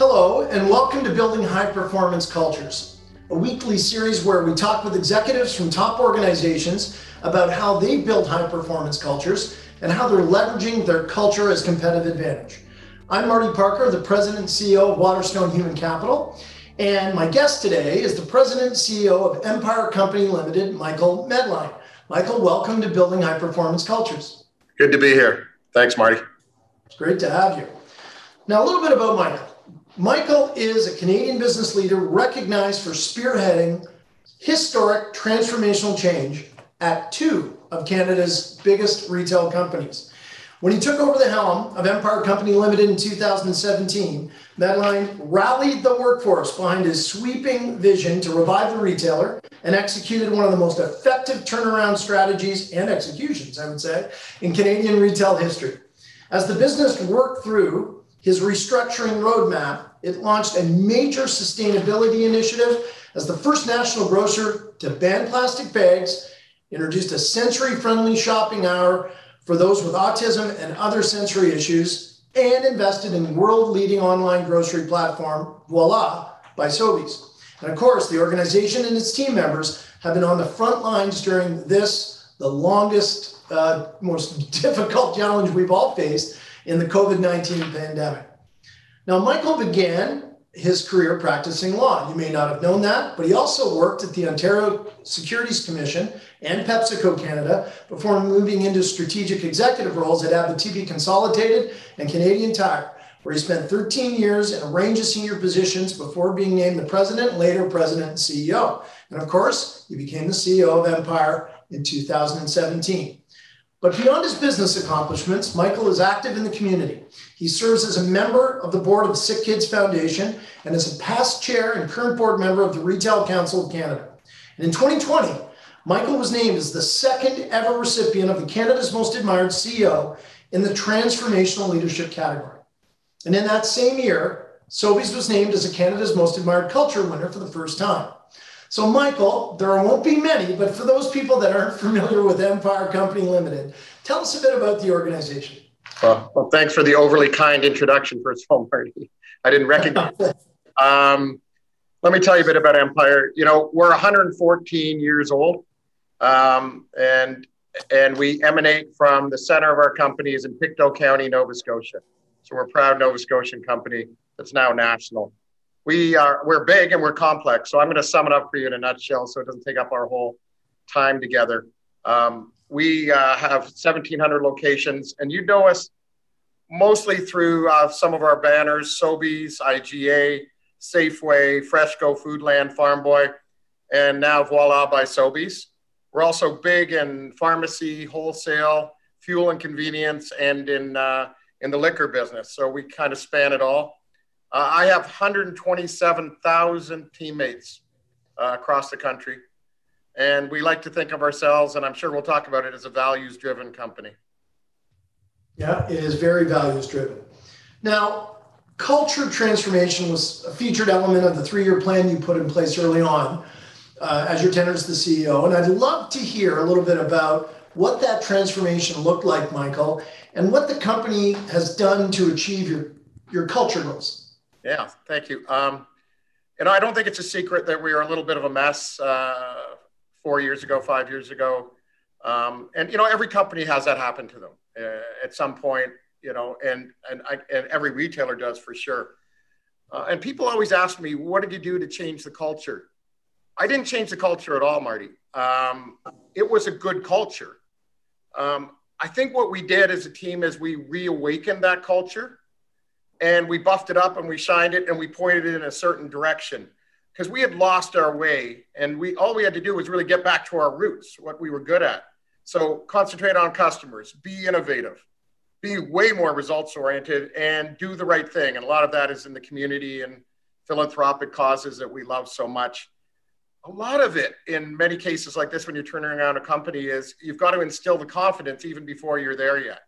Hello, and welcome to Building High Performance Cultures, a weekly series where we talk with executives from top organizations about how they build high performance cultures and how they're leveraging their culture as competitive advantage. I'm Marty Parker, the President and CEO of Waterstone Human Capital, and my guest today is the President and CEO of Empire Company Limited, Michael Medline. Michael, welcome to Building High Performance Cultures. Good to be here. Thanks, Marty. It's great to have you. Now, a little bit about Michael. Michael is a Canadian business leader recognized for spearheading historic transformational change at two of Canada's biggest retail companies. When he took over the helm of Empire Company Limited in 2017, Medline rallied the workforce behind his sweeping vision to revive the retailer and executed one of the most effective turnaround strategies and executions, I would say, in Canadian retail history. As the business worked through his restructuring roadmap, it launched a major sustainability initiative as the first national grocer to ban plastic bags, introduced a sensory-friendly shopping hour for those with autism and other sensory issues, and invested in world-leading online grocery platform, Voila, by Sobeys. And of course, the organization and its team members have been on the front lines during this, the longest, most difficult challenge we've all faced, in the COVID-19 pandemic. Now, Michael began his career practicing law. You may not have known that, but he also worked at the Ontario Securities Commission and PepsiCo Canada before moving into strategic executive roles at Abitibi Consolidated and Canadian Tire, where he spent 13 years in a range of senior positions before being named the president, later president and CEO. And of course, he became the CEO of Empire in 2017. But beyond his business accomplishments, Michael is active in the community. He serves as a member of the board of Sick Kids Foundation and is a past chair and current board member of the Retail Council of Canada. And in 2020, Michael was named as the second ever recipient of the Canada's Most Admired CEO in the transformational leadership category. And in that same year, Sobeys was named as a Canada's Most Admired Culture winner for the first time. So Michael, there won't be many, but for those people that aren't familiar with Empire Company Limited, tell us a bit about the organization. Well, thanks for the overly kind introduction, first of all, Marty. I didn't recognize it. Let me tell you a bit about Empire. You know, we're 114 years old, and we emanate from the center of our company is in Pictou County, Nova Scotia. So we're a proud Nova Scotian company that's now national. We're big and we're complex, so I'm going to sum it up for you in a nutshell so it doesn't take up our whole time together. We have 1,700 locations, and you know us mostly through some of our banners, Sobeys, IGA, Safeway, Fresco, Foodland, Farm Boy, and now Voila by Sobeys. We're also big in pharmacy, wholesale, fuel and convenience, and in the liquor business, so we kind of span it all. I have 127,000 teammates across the country, and we like to think of ourselves, and I'm sure we'll talk about it, as a values-driven company. Yeah, it is very values-driven. Now, culture transformation was a featured element of the three-year plan you put in place early on as your tenure as the CEO, and I'd love to hear a little bit about what that transformation looked like, Michael, and what the company has done to achieve your culture goals. Yeah, thank you. I don't think it's a secret that we were a little bit of a mess 5 years ago. Every company has that happen to them at some point, and every retailer does for sure. And people always ask me, what did you do to change the culture? I didn't change the culture at all, Marty. It was a good culture. I think what we did as a team is we reawakened that culture. And we buffed it up and we shined it and we pointed it in a certain direction because we had lost our way. And all we had to do was really get back to our roots, what we were good at. So concentrate on customers, be innovative, be way more results oriented and do the right thing. And a lot of that is in the community and philanthropic causes that we love so much. A lot of it in many cases like this, when you're turning around a company is you've got to instill the confidence even before you're there yet.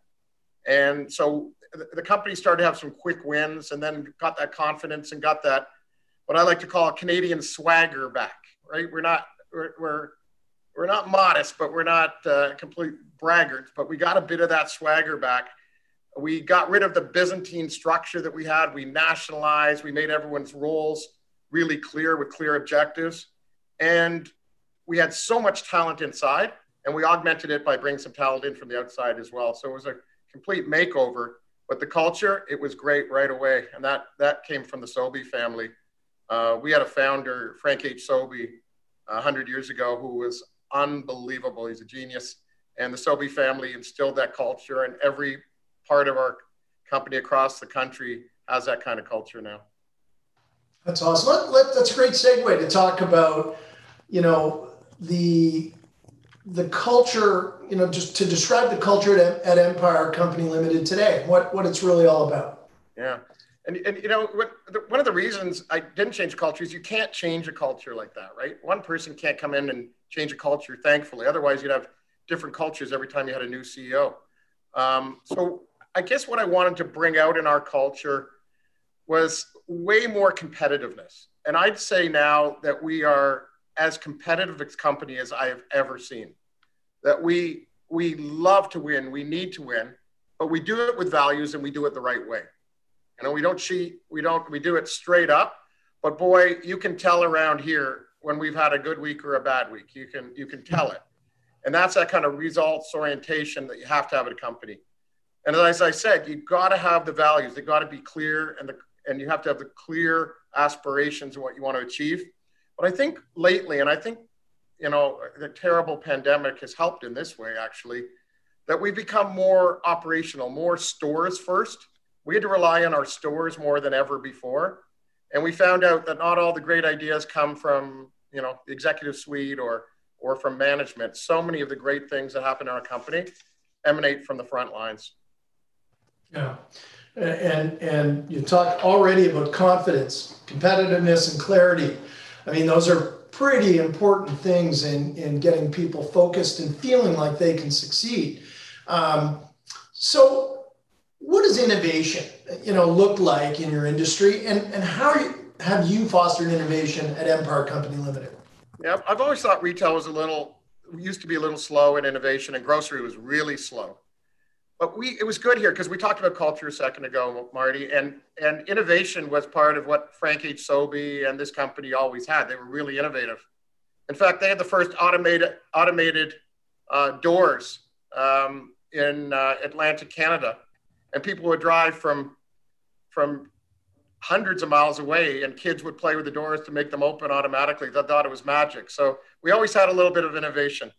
And so the company started to have some quick wins and then got that confidence and got that, what I like to call a Canadian swagger back, right? We're not modest, but we're not complete braggarts, but we got a bit of that swagger back We got rid of the Byzantine structure that we had. We nationalized, we made everyone's roles really clear with clear objectives. And we had so much talent inside, and we augmented it by bringing some talent in from the outside as well. So it was a complete makeover, but the culture, it was great right away. And that came from the Sobey family. We had a founder, Frank H. Sobey, 100 years ago, who was unbelievable. He's a genius. And the Sobey family instilled that culture, and every part of our company across the country has that kind of culture now. That's awesome. That's a great segue to talk about, you know, the culture, you know, just to describe the culture at Empire Company Limited today, what it's really all about. Yeah. And you know, one of the reasons I didn't change culture is you can't change a culture like that, right? One person can't come in and change a culture, thankfully. Otherwise, you'd have different cultures every time you had a new CEO. So I guess what I wanted to bring out in our culture was way more competitiveness. And I'd say now that we are as competitive a company as I have ever seen, that we love to win, we need to win, but we do it with values and we do it the right way. You know, we don't cheat, we do it straight up, but boy, you can tell around here when we've had a good week or a bad week, you can tell it. And that's that kind of results orientation that you have to have at a company. And as I said, you've got to have the values. They've got to be clear, and you have to have the clear aspirations of what you want to achieve. But I think lately, and I think, you know, the terrible pandemic has helped in this way, actually, that we've become more operational, more stores first. We had to rely on our stores more than ever before. And we found out that not all the great ideas come from, you know, the executive suite or from management. So many of the great things that happen in our company emanate from the front lines. Yeah, and you talked already about confidence, competitiveness, and clarity. I mean, those are pretty important things in getting people focused and feeling like they can succeed. So what does innovation, you know, look like in your industry, and how have you fostered innovation at Empire Company Limited? Yeah, I've always thought retail was used to be a little slow in innovation, and grocery was really slow. But it was good here because we talked about culture a second ago, Marty, and innovation was part of what Frank H. Sobey and this company always had. They were really innovative. In fact, they had the first automated doors in Atlantic Canada, and people would drive from hundreds of miles away, and kids would play with the doors to make them open automatically. They thought it was magic. So we always had a little bit of innovation.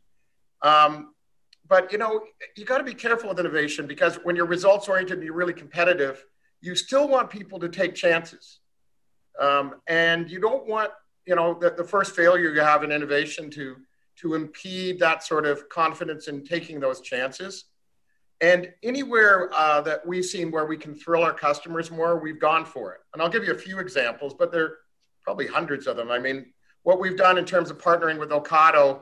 But you know, you got to be careful with innovation, because when you're results oriented and you're really competitive, you still want people to take chances. And you don't want, you know, the first failure you have in innovation to impede that sort of confidence in taking those chances. And anywhere that we've seen where we can thrill our customers more, we've gone for it. And I'll give you a few examples, but there are probably hundreds of them. I mean, what we've done in terms of partnering with Ocado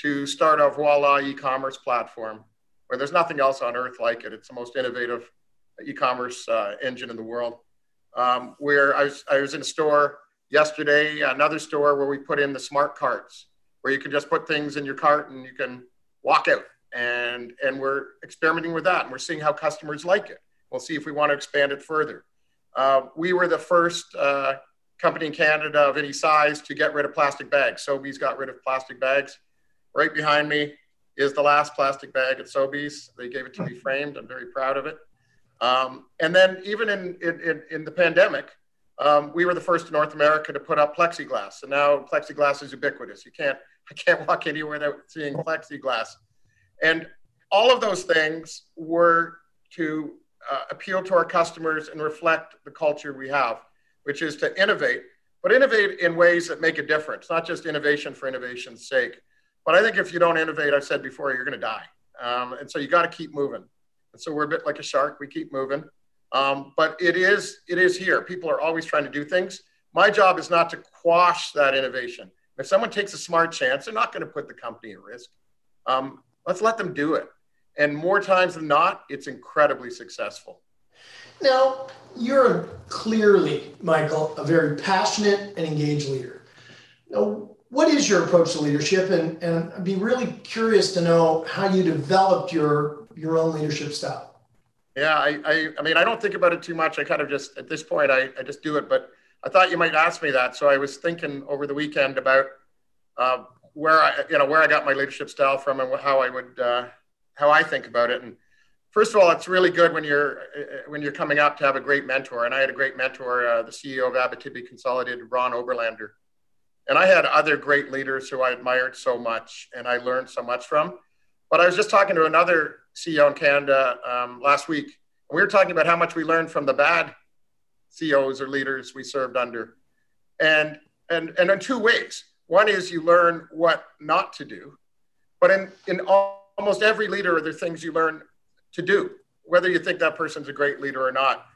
to start our Voila e-commerce platform, where there's nothing else on earth like it. It's the most innovative e-commerce engine in the world. Where I was in a store yesterday, another store where we put in the smart carts, where you can just put things in your cart and you can walk out. And we're experimenting with that, and we're seeing how customers like it. We'll see if we want to expand it further. We were the first company in Canada of any size to get rid of plastic bags. Sobeys got rid of plastic bags. Right behind me is the last plastic bag at Sobeys. They gave it to me framed. I'm very proud of it. And then even in the pandemic, we were the first in North America to put up plexiglass. And now plexiglass is ubiquitous. I can't walk anywhere without seeing plexiglass. And all of those things were to appeal to our customers and reflect the culture we have, which is to innovate, but innovate in ways that make a difference, not just innovation for innovation's sake. But I think if you don't innovate, I've said before, you're going to die. And so you got to keep moving. And so we're a bit like a shark. We keep moving. But it is here. People are always trying to do things. My job is not to quash that innovation. If someone takes a smart chance, they're not going to put the company at risk. Let's let them do it. And more times than not, it's incredibly successful. Now, you're clearly, Michael, a very passionate and engaged leader. Now, what is your approach to leadership? And I'd be really curious to know how you developed your own leadership style. Yeah, I mean, I don't think about it too much. I kind of just, at this point, I just do it. But I thought you might ask me that. So I was thinking over the weekend about where I got my leadership style from and how I think about it. And first of all, it's really good when you're coming up to have a great mentor. And I had a great mentor, the CEO of Abitibi Consolidated, Ron Oberlander. And I had other great leaders who I admired so much and I learned so much from. But I was just talking to another CEO in Canada last week. And we were talking about how much we learned from the bad CEOs or leaders we served under. And in two ways. One is you learn what not to do. But in almost every leader, there are things you learn to do, whether you think that person's a great leader or not.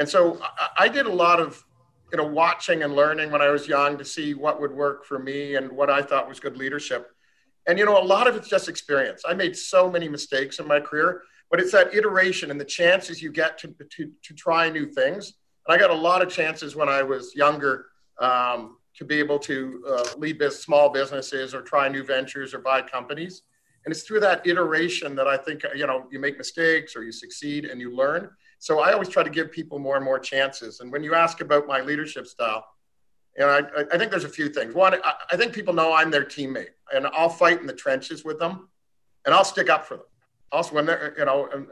And so I did a lot of watching and learning when I was young to see what would work for me and what I thought was good leadership. And, a lot of it's just experience. I made so many mistakes in my career, but it's that iteration and the chances you get to try new things. And I got a lot of chances when I was younger to be able to lead small businesses or try new ventures or buy companies. And it's through that iteration that I think, you make mistakes or you succeed and you learn. So I always try to give people more and more chances. And when you ask about my leadership style, I think there's a few things. One, I think people know I'm their teammate, and I'll fight in the trenches with them, and I'll stick up for them. Also, when they're,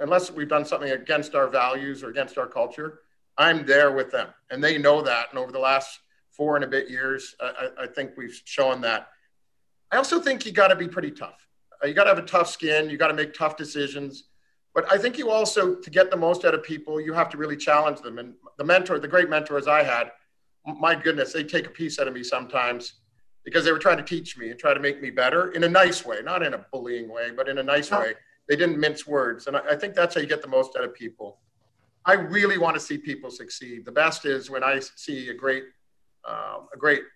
unless we've done something against our values or against our culture, I'm there with them, and they know that. And over the last 4 and a bit years, I think we've shown that. I also think you got to be pretty tough. You got to have a tough skin. You got to make tough decisions. But I think you also, to get the most out of people, you have to really challenge them. And the great mentors I had, my goodness, they take a piece out of me sometimes because they were trying to teach me and try to make me better in a nice way, not in a bullying way, but in a nice way. They didn't mince words. And I think that's how you get the most out of people. I really want to see people succeed. The best is when I see a great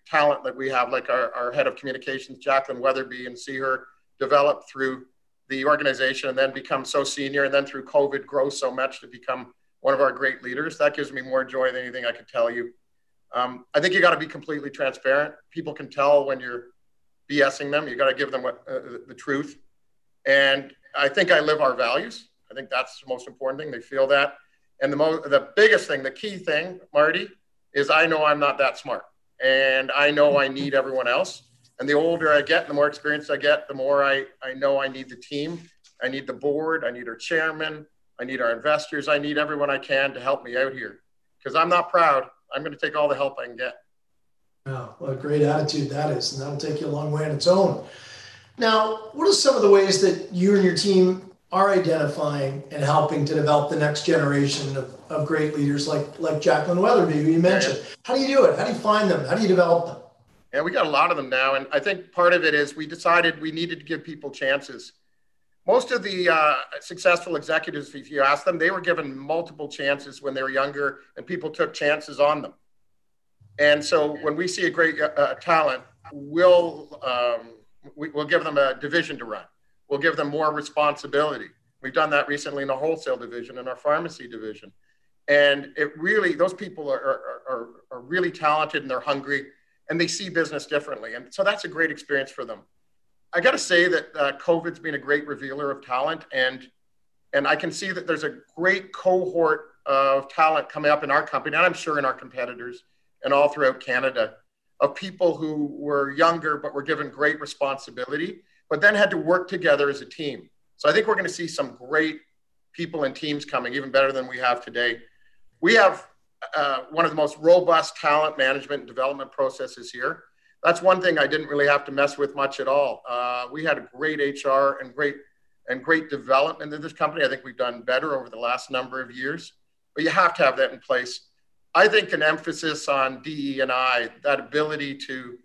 talent that we have, like our head of communications, Jacqueline Weatherby, and see her develop through the organization and then become so senior, and then through COVID grow so much to become one of our great leaders. That gives me more joy than anything I could tell you. I think you got to be completely transparent. People can tell when you're BSing them. You got to give them the truth. And I think I live our values. I think that's the most important thing. They feel that. And the biggest thing, the key thing, Marty, is I know I'm not that smart, and I know I need everyone else. And the older I get, the more experience I get, the more I know I need the team. I need the board. I need our chairman. I need our investors. I need everyone I can to help me out here, because I'm not proud. I'm going to take all the help I can get. Oh, what a great attitude that is. And that'll take you a long way on its own. Now, what are some of the ways that you and your team are identifying and helping to develop the next generation of great leaders like Jacqueline Weatherby, who you mentioned? Yeah. How do you do it? How do you find them? How do you develop them? Yeah, we got a lot of them now. And I think part of it is we decided we needed to give people chances. Most of the successful executives, if you ask them, they were given multiple chances when they were younger, and people took chances on them. And so when we see a great talent, we'll give them a division to run. We'll give them more responsibility. We've done that recently in the wholesale division and our pharmacy division. And it really, those people are really talented, and they're hungry, and they see business differently. And so that's a great experience for them. I got to say that COVID's been a great revealer of talent, and I can see that there's a great cohort of talent coming up in our company, and I'm sure in our competitors and all throughout Canada, of people who were younger but were given great responsibility, but then had to work together as a team. So I think we're going to see some great people and teams coming, even better than we have today. We have one of the most robust talent management and development processes here. That's one thing I didn't really have to mess with much at all. We had a great HR and great development in this company. I think we've done better over the last number of years, but you have to have that in place. I think an emphasis on DE&I, that ability to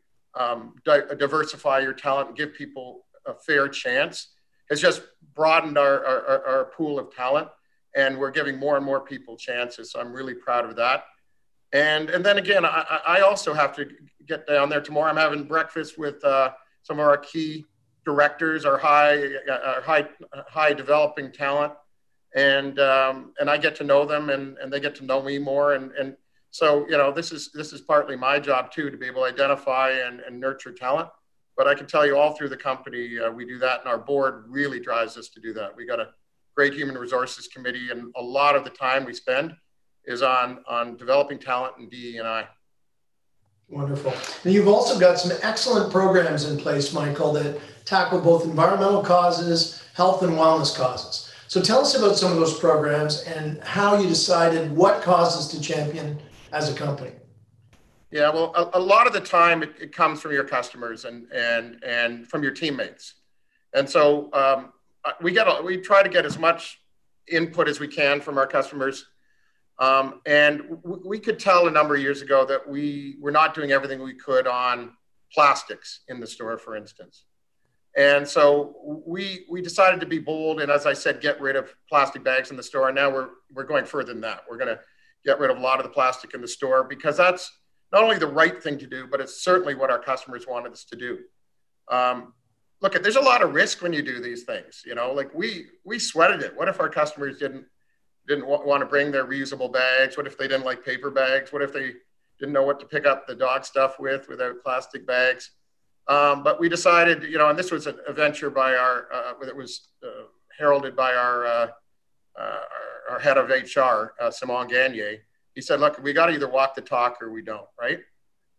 diversify your talent and give people a fair chance, has just broadened our pool of talent, and we're giving more and more people chances. So I'm really proud of that. And then again, I also have to get down there tomorrow. I'm having breakfast with some of our key directors, our high developing talent, and I get to know them, and they get to know me more. And so this is partly my job too, to be able to identify and nurture talent. But I can tell you all through the company, we do that, and our board really drives us to do that. We got a great human resources committee, and a lot of the time we spend is on developing talent and DE&I. Wonderful. And you've also got some excellent programs in place, Michael, that tackle both environmental causes, health and wellness causes. So tell us about some of those programs and how you decided what causes to champion as a company. Yeah, well, a lot of the time it comes from your customers and from your teammates. And so we try to get as much input as we can from our customers. And we could tell a number of years ago that we were not doing everything we could on plastics in the store, for instance. And so we decided to be bold and, as I said, get rid of plastic bags in the store. And now we're going further than that. We're going to get rid of a lot of the plastic in the store because that's not only the right thing to do, but it's certainly what our customers wanted us to do. Look, there's a lot of risk when you do these things, you know, like we sweated it. What if our customers didn't want to bring their reusable bags? What if they didn't like paper bags? What if they didn't know what to pick up the dog stuff with without plastic bags? But we decided, you know, and this was a venture by that was heralded by our head of HR, Simon Gagnier. He said, look, we got to either walk the talk or we don't, right?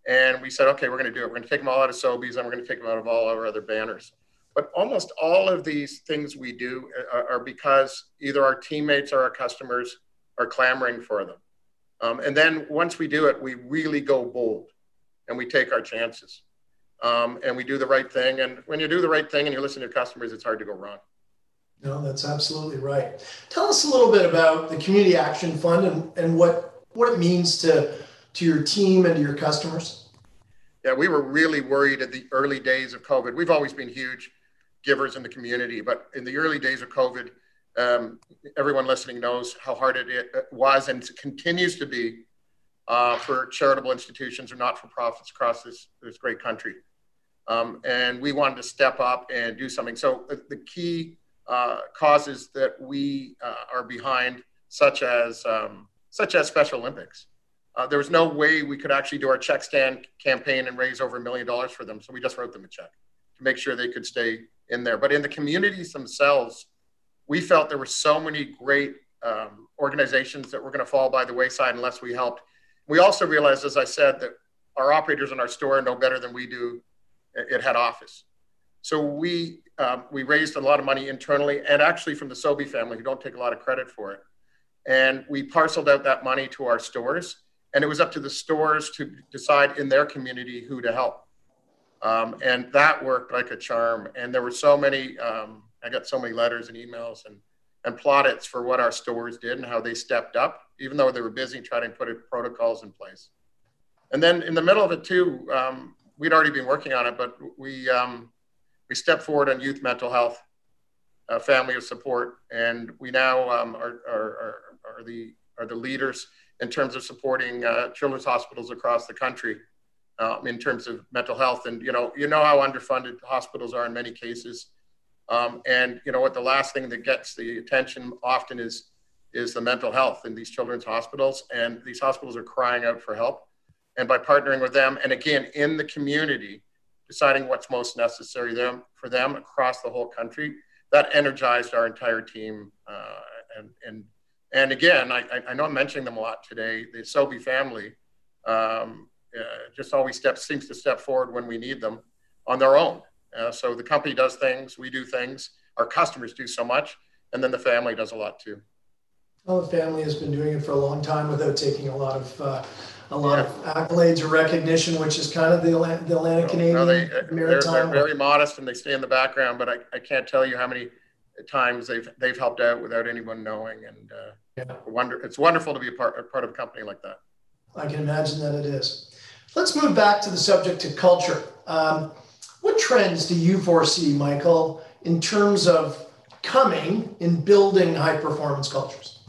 And we said, okay, we're going to do it. We're going to take them all out of Sobeys and we're going to take them out of all our other banners. But almost all of these things we do are because either our teammates or our customers are clamoring for them. And then once we do it, we really go bold and we take our chances and we do the right thing. And when you do the right thing and you listen to your customers, it's hard to go wrong. No, that's absolutely right. Tell us a little bit about the Community Action Fund and what it means to your team and to your customers. Yeah, we were really worried at the early days of COVID. We've always been huge givers in the community, but in the early days of COVID, everyone listening knows how hard it was and continues to be for charitable institutions or not-for-profits across this great country. And we wanted to step up and do something. So the key causes that we are behind, such as Special Olympics. There was no way we could actually do our check stand campaign and raise over $1 million for them. So we just wrote them a check to make sure they could stay in there. But in the communities themselves, we felt there were so many great organizations that were going to fall by the wayside unless we helped. We also realized, as I said, that our operators in our store know better than we do at head office. So we raised a lot of money internally and actually from the Sobey family, who don't take a lot of credit for it. And we parceled out that money to our stores. And it was up to the stores to decide in their community who to help. And that worked like a charm. And there were so many, I got so many letters and emails and plaudits for what our stores did and how they stepped up, even though they were busy trying to put protocols in place. And then in the middle of it too, we'd already been working on it, but we stepped forward on youth mental health, family of support. And we now are the leaders in terms of supporting children's hospitals across the country in terms of mental health. And, you know how underfunded hospitals are in many cases. And you know what, the last thing that gets the attention often is the mental health in these children's hospitals. And these hospitals are crying out for help. And by partnering with them, and again, in the community, deciding what's most necessary for them across the whole country, that energized our entire team and again, I know I'm mentioning them a lot today. The Sobey family just always seems to step forward when we need them on their own. So the company does things, we do things, our customers do so much, and then the family does a lot too. Well, the family has been doing it for a long time without taking a lot of accolades or recognition, which is kind of the Atlantic Canadian Maritime. They're very modest and they stay in the background, but I can't tell you how many times they've helped out without anyone knowing, and it's wonderful to be a part of a company like that. I can imagine that it is. Let's move back to the subject of culture. What trends do you foresee, Michael, in terms of building high performance cultures?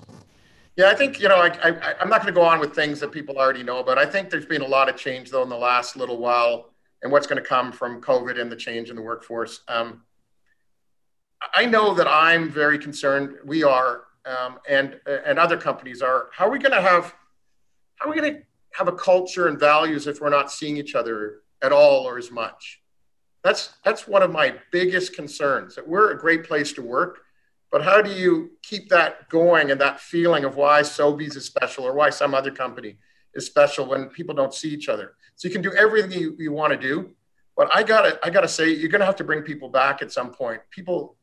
Yeah, I think I'm not going to go on with things that people already know, but I think there's been a lot of change though in the last little while, and what's going to come from COVID and the change in the workforce. I know that I'm very concerned. We are, and other companies are. How are we going to have a culture and values if we're not seeing each other at all or as much? That's one of my biggest concerns. That we're a great place to work, But how do you keep that going and that feeling of why Sobeys is special or why some other company is special when people don't see each other? So you can do everything you want to do, but I gotta say, you're gonna have to bring people back at some point. People,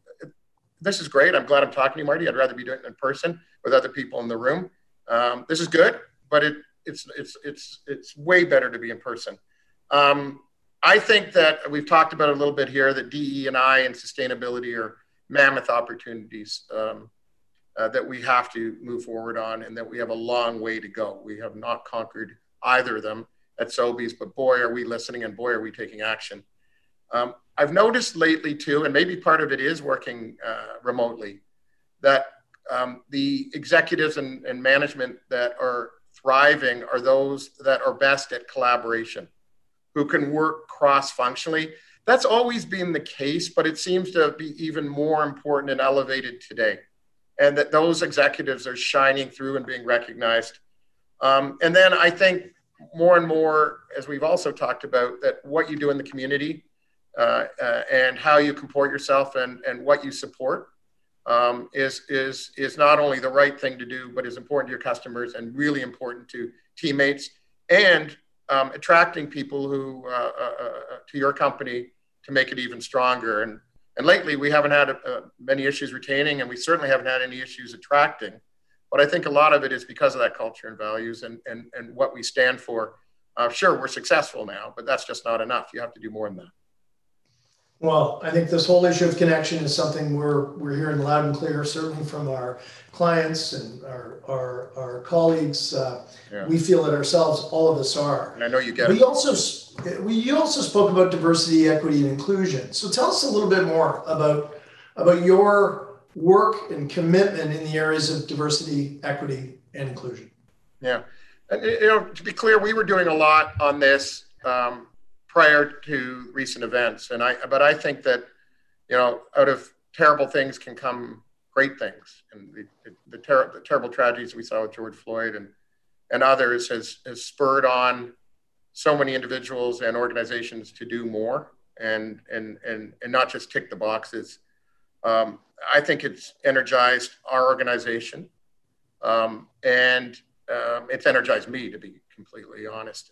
this is great. I'm glad I'm talking to you, Marty. I'd rather be doing it in person with other people in the room. This is good, but it's way better to be in person. I think that we've talked about it a little bit here, that DE&I and sustainability are mammoth opportunities that we have to move forward on, and that we have a long way to go. We have not conquered either of them at Sobeys, but boy, are we listening, and boy, are we taking action. I've noticed lately too, and maybe part of it is working remotely, that the executives and management that are thriving are those that are best at collaboration, who can work cross-functionally. That's always been the case, but it seems to be even more important and elevated today, and that those executives are shining through and being recognized. And then I think more and more, as we've also talked about, that what you do in the community and how you comport yourself and what you support is not only the right thing to do, but is important to your customers and really important to teammates, and attracting people who to your company to make it even stronger. And lately, we haven't had many issues retaining, and we certainly haven't had any issues attracting. But I think a lot of it is because of that culture and values and what we stand for. Sure, we're successful now, but that's just not enough. You have to do more than that. Well, I think this whole issue of connection is something we're hearing loud and clear, certainly from our clients and our colleagues. Yeah. We feel it ourselves. All of us are. And I know you get it. You also spoke about diversity, equity, and inclusion. So tell us a little bit more about your work and commitment in the areas of diversity, equity, and inclusion. Yeah, and, to be clear, we were doing a lot on this prior to recent events, but I think that out of terrible things can come great things, and the terrible tragedies we saw with George Floyd and others has spurred on so many individuals and organizations to do more and not just tick the boxes. I think it's energized our organization, and it's energized me, to be completely honest.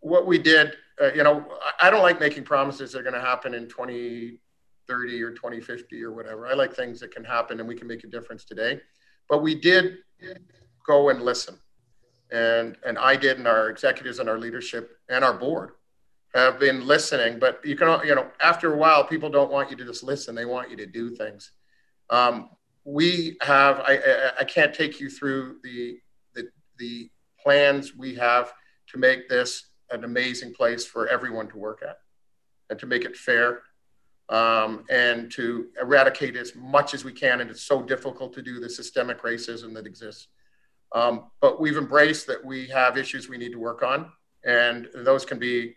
What we did, I don't like making promises that are going to happen in 2030 or 2050 or whatever. I like things that can happen and we can make a difference today. But we did go and listen. And I did, and our executives and our leadership and our board have been listening. But you can, after a while, people don't want you to just listen. They want you to do things. I can't take you through the plans we have to make this an amazing place for everyone to work at, and to make it fair, and to eradicate as much as we can. And it's so difficult to do the systemic racism that exists. But we've embraced that we have issues we need to work on, and those can be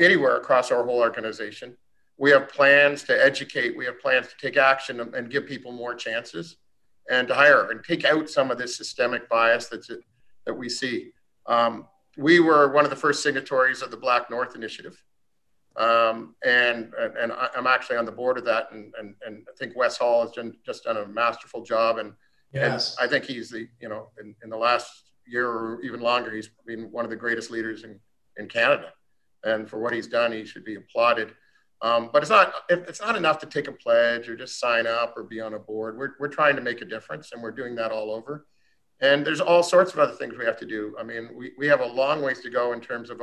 anywhere across our whole organization. We have plans to educate, we have plans to take action and give people more chances, and to hire and take out some of this systemic bias that we see. We were one of the first signatories of the Black North Initiative. And I'm actually on the board of that. And I think Wes Hall has just done a masterful job. And, yes. And I think he's in the last year or even longer, he's been one of the greatest leaders in Canada. And for what he's done, he should be applauded. But it's not enough to take a pledge or just sign up or be on a board. We're trying to make a difference, and we're doing that all over. And there's all sorts of other things we have to do. I mean, we have a long ways to go in terms of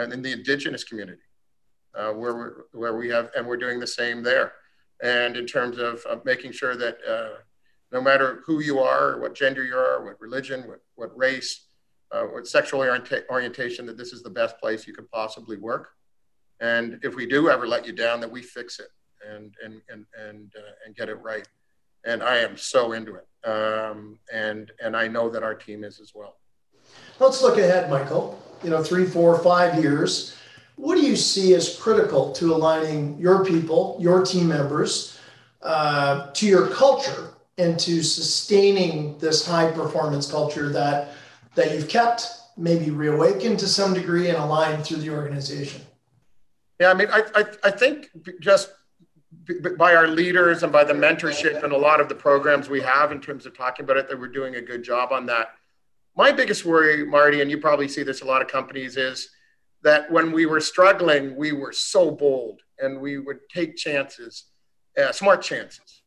in the Indigenous community, where we're doing the same there. And in terms of making sure that no matter who you are, what gender you are, what religion, what race, what sexual orientation, that this is the best place you could possibly work. And if we do ever let you down, that we fix it and get it right. And I am so into it. And I know that our team is as well. Let's look ahead, Michael. 3, 4, 5 years. What do you see as critical to aligning your people, your team members, to your culture and to sustaining this high performance culture that you've kept, maybe reawakened to some degree, and aligned through the organization? Yeah, I mean, I think just by our leaders and by the mentorship and a lot of the programs we have in terms of talking about it, that we're doing a good job on that. My biggest worry, Marty, and you probably see this a lot of companies, is that when we were struggling, we were so bold and we would take chances, smart chances.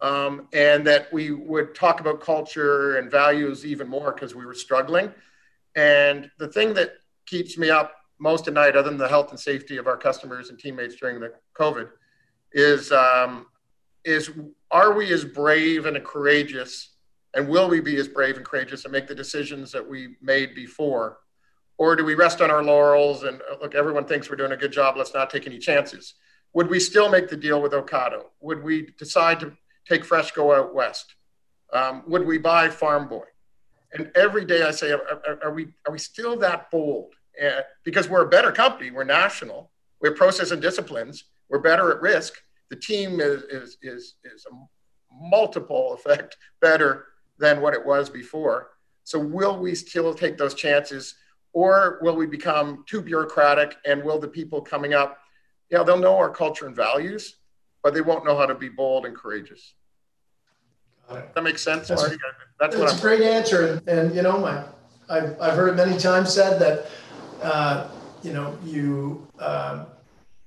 And that we would talk about culture and values even more because we were struggling. And the thing that keeps me up most at night, other than the health and safety of our customers and teammates during the COVID, is are we as brave and courageous, and will we be as brave and courageous and make the decisions that we made before? Or do we rest on our laurels and look, everyone thinks we're doing a good job, let's not take any chances? Would we still make the deal with Ocado? Would we decide to take Fresco out west? Would we buy Farm Boy? And every day I say, are we still that bold? Because we're a better company, we're national, we have process and disciplines, we're better at risk. The team is a multiple effect better than what it was before. So will we still take those chances, or will we become too bureaucratic, and will the people coming up, you know, they'll know our culture and values, but they won't know how to be bold and courageous. That makes sense, Marty? That's a great answer. And you know, I've heard it many times said that, you know,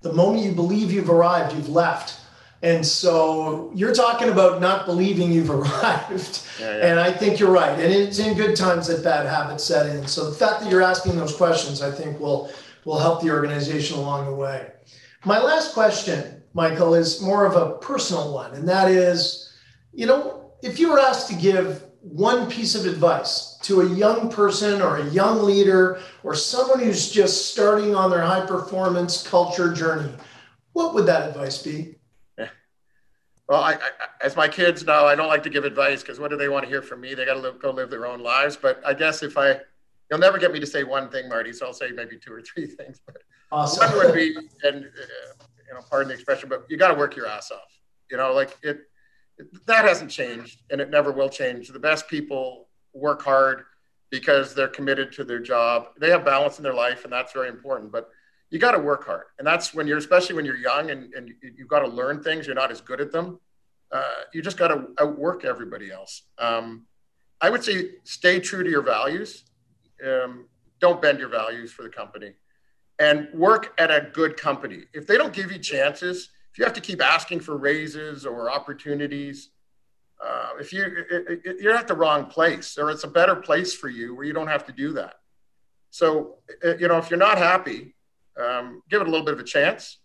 the moment you believe you've arrived, you've left. And so you're talking about not believing you've arrived. Yeah, yeah. And I think you're right. And it's in good times that bad habits set in. So the fact that you're asking those questions, I think will help the organization along the way. My last question, Michael, is more of a personal one. And that is, you know, if you were asked to give one piece of advice to a young person or a young leader or someone who's just starting on their high performance culture journey, what would that advice be? Yeah. Well, I as my kids know, I don't like to give advice, because what do they want to hear from me? They got to go live their own lives. But I guess you'll never get me to say one thing, Marty, so I'll say maybe two or three things. But awesome. One would be, and you know, pardon the expression, but you got to work your ass off. You know, like that hasn't changed, and it never will change. The best people work hard because they're committed to their job. They have balance in their life, and that's very important, but you got to work hard. And that's when especially when you're young and you've got to learn things, you're not as good at them. You just got to outwork everybody else. I would say stay true to your values. Don't bend your values for the company, and work at a good company. If they don't give you chances, if you have to keep asking for raises or opportunities, you're at the wrong place, or it's a better place for you where you don't have to do that. So, you know, if you're not happy, give it a little bit of a chance,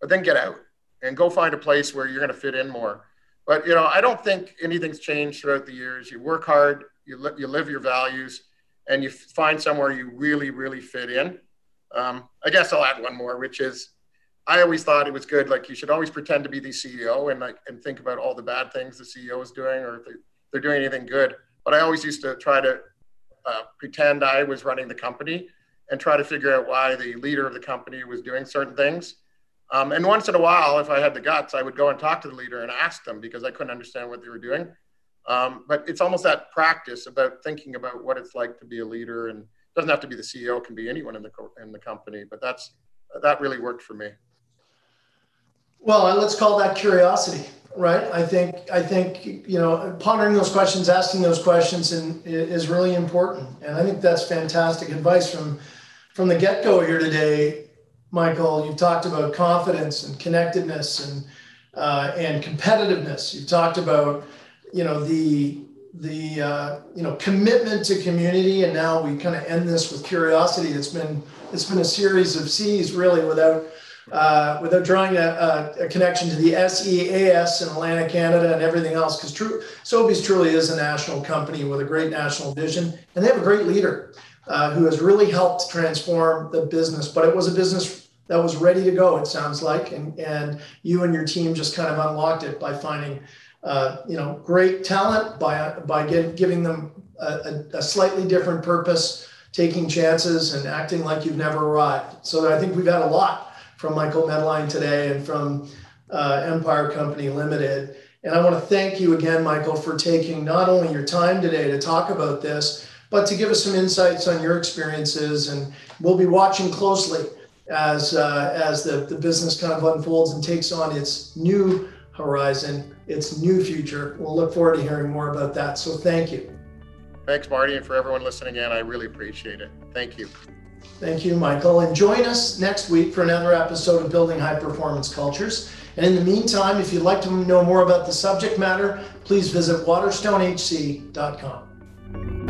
but then get out and go find a place where you're going to fit in more. But, you know, I don't think anything's changed throughout the years. You work hard, you live your values, and you find somewhere you really, really fit in. I guess I'll add one more, which is, I always thought it was good. Like, you should always pretend to be the CEO and think about all the bad things the CEO is doing, or if they're doing anything good. But I always used to try to pretend I was running the company and try to figure out why the leader of the company was doing certain things. And once in a while, if I had the guts, I would go and talk to the leader and ask them, because I couldn't understand what they were doing. But it's almost that practice about thinking about what it's like to be a leader, and it doesn't have to be the CEO, it can be anyone in the company. But that really worked for me. Well, let's call that curiosity, right? I think, you know, pondering those questions, asking those questions is really important. And I think that's fantastic advice from the get-go here today, Michael. You've talked about confidence and connectedness and competitiveness. You've talked about, you know, the commitment to community. And now we kind of end this with curiosity. It's been a series of C's, really, without drawing a connection to the SEAS in Atlantic Canada and everything else, because Sobeys truly is a national company with a great national vision, and they have a great leader who has really helped transform the business. But it was a business that was ready to go, it sounds like, and you and your team just kind of unlocked it by finding great talent, by giving them a slightly different purpose, taking chances, and acting like you've never arrived. So I think we've had a lot from Michael Medline today and from Empire Company Limited. And I want to thank you again, Michael, for taking not only your time today to talk about this, but to give us some insights on your experiences. And we'll be watching closely as the business kind of unfolds and takes on its new horizon, its new future. We'll look forward to hearing more about that. So thank you. Thanks, Marty, and for everyone listening in, I really appreciate it. Thank you. Thank you, Michael. And join us next week for another episode of Building High Performance Cultures. And in the meantime, if you'd like to know more about the subject matter, please visit waterstonehc.com.